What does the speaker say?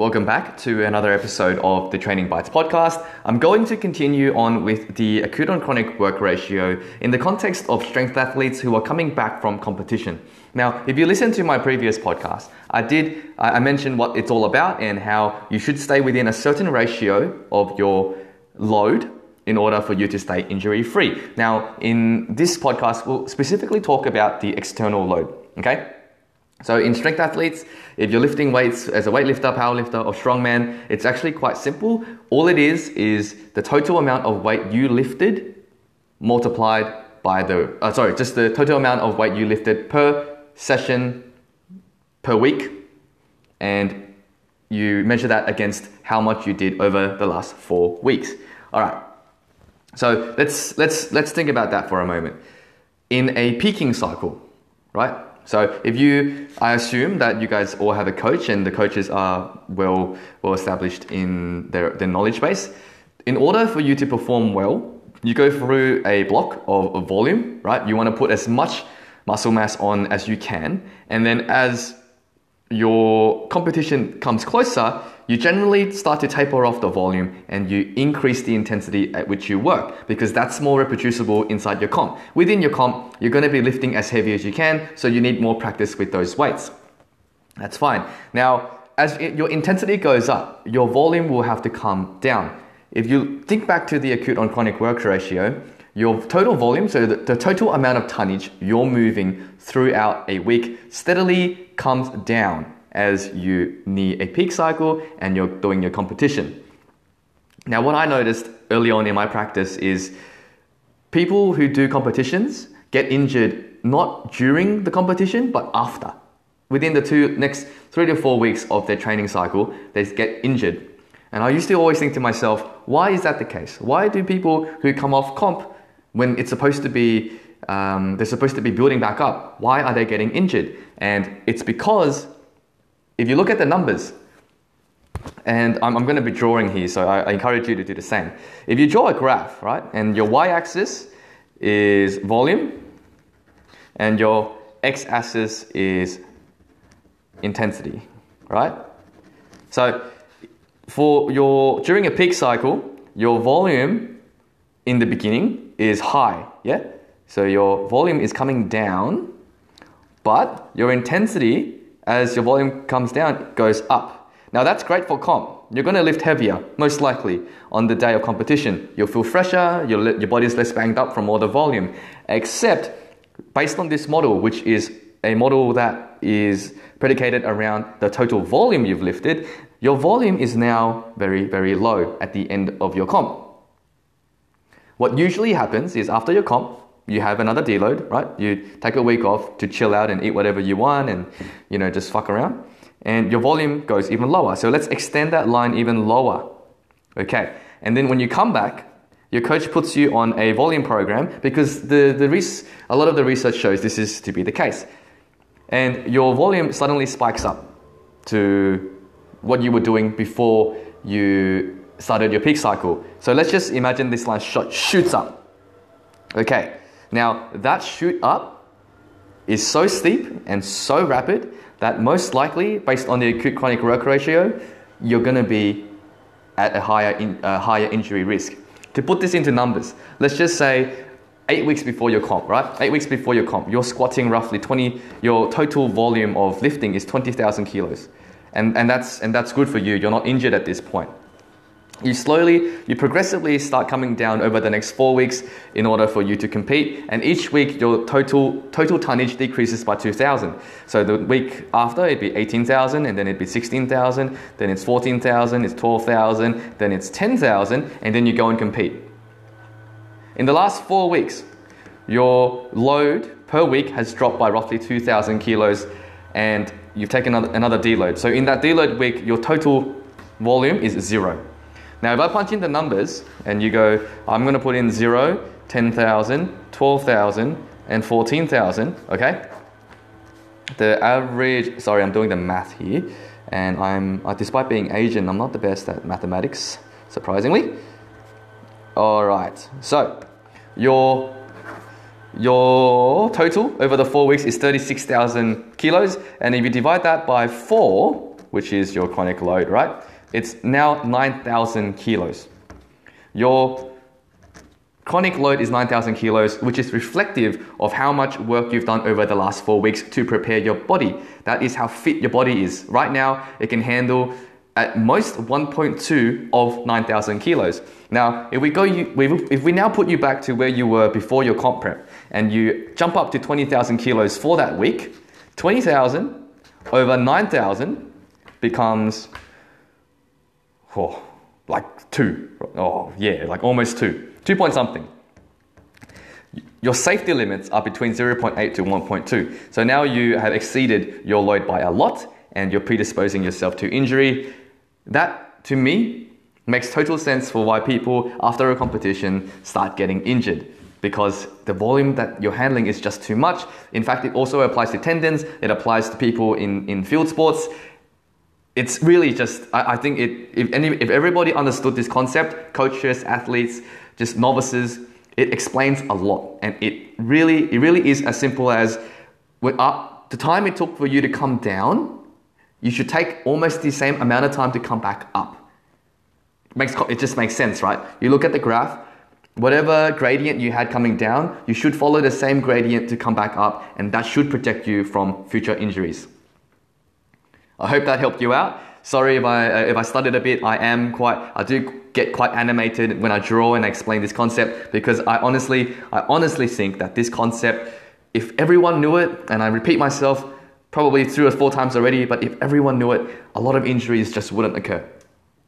Welcome back to another episode of the Training Bytes podcast. I'm going to continue on with the acute on chronic work ratio in the context of strength athletes who are coming back from competition. Now, if you listen to my previous podcast, I mentioned what it's all about and how you should stay within a certain ratio of your load in order for you to stay injury free. Now, in this podcast, we'll specifically talk about the external load, okay? So in strength athletes, if you're lifting weights as a weightlifter, powerlifter, or strongman, it's actually quite simple. All it is the total amount of weight you lifted multiplied by just the total amount of weight you lifted per session per week, and you measure that against how much you did over the last 4 weeks. All right. So let's think about that for a moment. In a peaking cycle, right? So I assume that you guys all have a coach and the coaches are well established in their knowledge base. In order for you to perform well, you go through a block of volume, right? You want to put as much muscle mass on as you can. And then as your competition comes closer, you generally start to taper off the volume and you increase the intensity at which you work, because that's more reproducible inside your comp. Within your comp, you're going to be lifting as heavy as you can, so you need more practice with those weights. That's fine. Now, as your intensity goes up, your volume will have to come down. If you think back to the acute on chronic work ratio, your total volume, so the total amount of tonnage you're moving throughout a week, steadily comes down as you near a peak cycle and you're doing your competition. Now, what I noticed early on in my practice is people who do competitions get injured not during the competition, but after. Within the next 3 to 4 weeks of their training cycle, they get injured. And I used to always think to myself, why is that the case? Why do people who come off comp when it's supposed to be, they're supposed to be building back up, why are they getting injured? And it's because if you look at the numbers, and I'm going to be drawing here, so I encourage you to do the same. If you draw a graph, right, and your y-axis is volume, and your x-axis is intensity, right? So during a peak cycle, your volume in the beginning is high, yeah? So your volume is coming down, but your intensity, as your volume comes down, goes up. Now that's great for comp. You're going to lift heavier, most likely, on the day of competition. You'll feel fresher, your body's less banged up from all the volume. Except, based on this model, which is a model that is predicated around the total volume you've lifted, your volume is now very, very low at the end of your comp. What usually happens is after your comp, you have another deload, right? You take a week off to chill out and eat whatever you want and, you know, just fuck around. And your volume goes even lower. So let's extend that line even lower. Okay. And then when you come back, your coach puts you on a volume program, because a lot of the research shows this is to be the case. And your volume suddenly spikes up to what you were doing before you started your peak cycle. So let's just imagine this line shoots up. Okay, now that shoot up is so steep and so rapid that most likely, based on the acute chronic work ratio, you're going to be at a higher injury risk. To put this into numbers, let's just say 8 weeks before your comp, right? 8 weeks before your comp, you're squatting roughly your total volume of lifting is 20,000 kilos. And that's good for you. You're not injured at this point. You progressively start coming down over the next 4 weeks in order for you to compete. And each week, your total tonnage decreases by 2,000. So the week after, it'd be 18,000, and then it'd be 16,000, then it's 14,000, it's 12,000, then it's 10,000, and then you go and compete. In the last 4 weeks, your load per week has dropped by roughly 2,000 kilos, and you've taken another deload. So in that deload week, your total volume is zero. Now, if I punch in the numbers and you go, I'm going to put in 0, 10,000, 12,000, and 14,000, okay? The average, sorry, I'm doing the math here, and despite being Asian, I'm not the best at mathematics, surprisingly. All right, so your total over the 4 weeks is 36,000 kilos, and if you divide that by 4, which is your conic load, right? It's now 9,000 kilos. Your conic load is 9,000 kilos, which is reflective of how much work you've done over the last 4 weeks to prepare your body. That is how fit your body is. Right now, it can handle at most 1.2 of 9,000 kilos. Now, if we now put you back to where you were before your comp prep and you jump up to 20,000 kilos for that week, 20,000 over 9,000 becomes, like 2. Oh, yeah, like almost 2. 2 point something. Your safety limits are between 0.8 to 1.2. So now you have exceeded your load by a lot and you're predisposing yourself to injury. That, to me, makes total sense for why people, after a competition, start getting injured, because the volume that you're handling is just too much. In fact, it also applies to tendons. It applies to people in field sports. It's really just, I think if everybody understood this concept, coaches, athletes, just novices, it explains a lot. And it really is as simple as the time it took for you to come down, you should take almost the same amount of time to come back up. It just makes sense, right? You look at the graph, whatever gradient you had coming down, you should follow the same gradient to come back up, and that should protect you from future injuries. I hope that helped you out. Sorry if I stuttered a bit. I do get quite animated when I draw and I explain this concept, because I honestly think that this concept, if everyone knew it, and I repeat myself probably 3 or 4 times already, but if everyone knew it, a lot of injuries just wouldn't occur.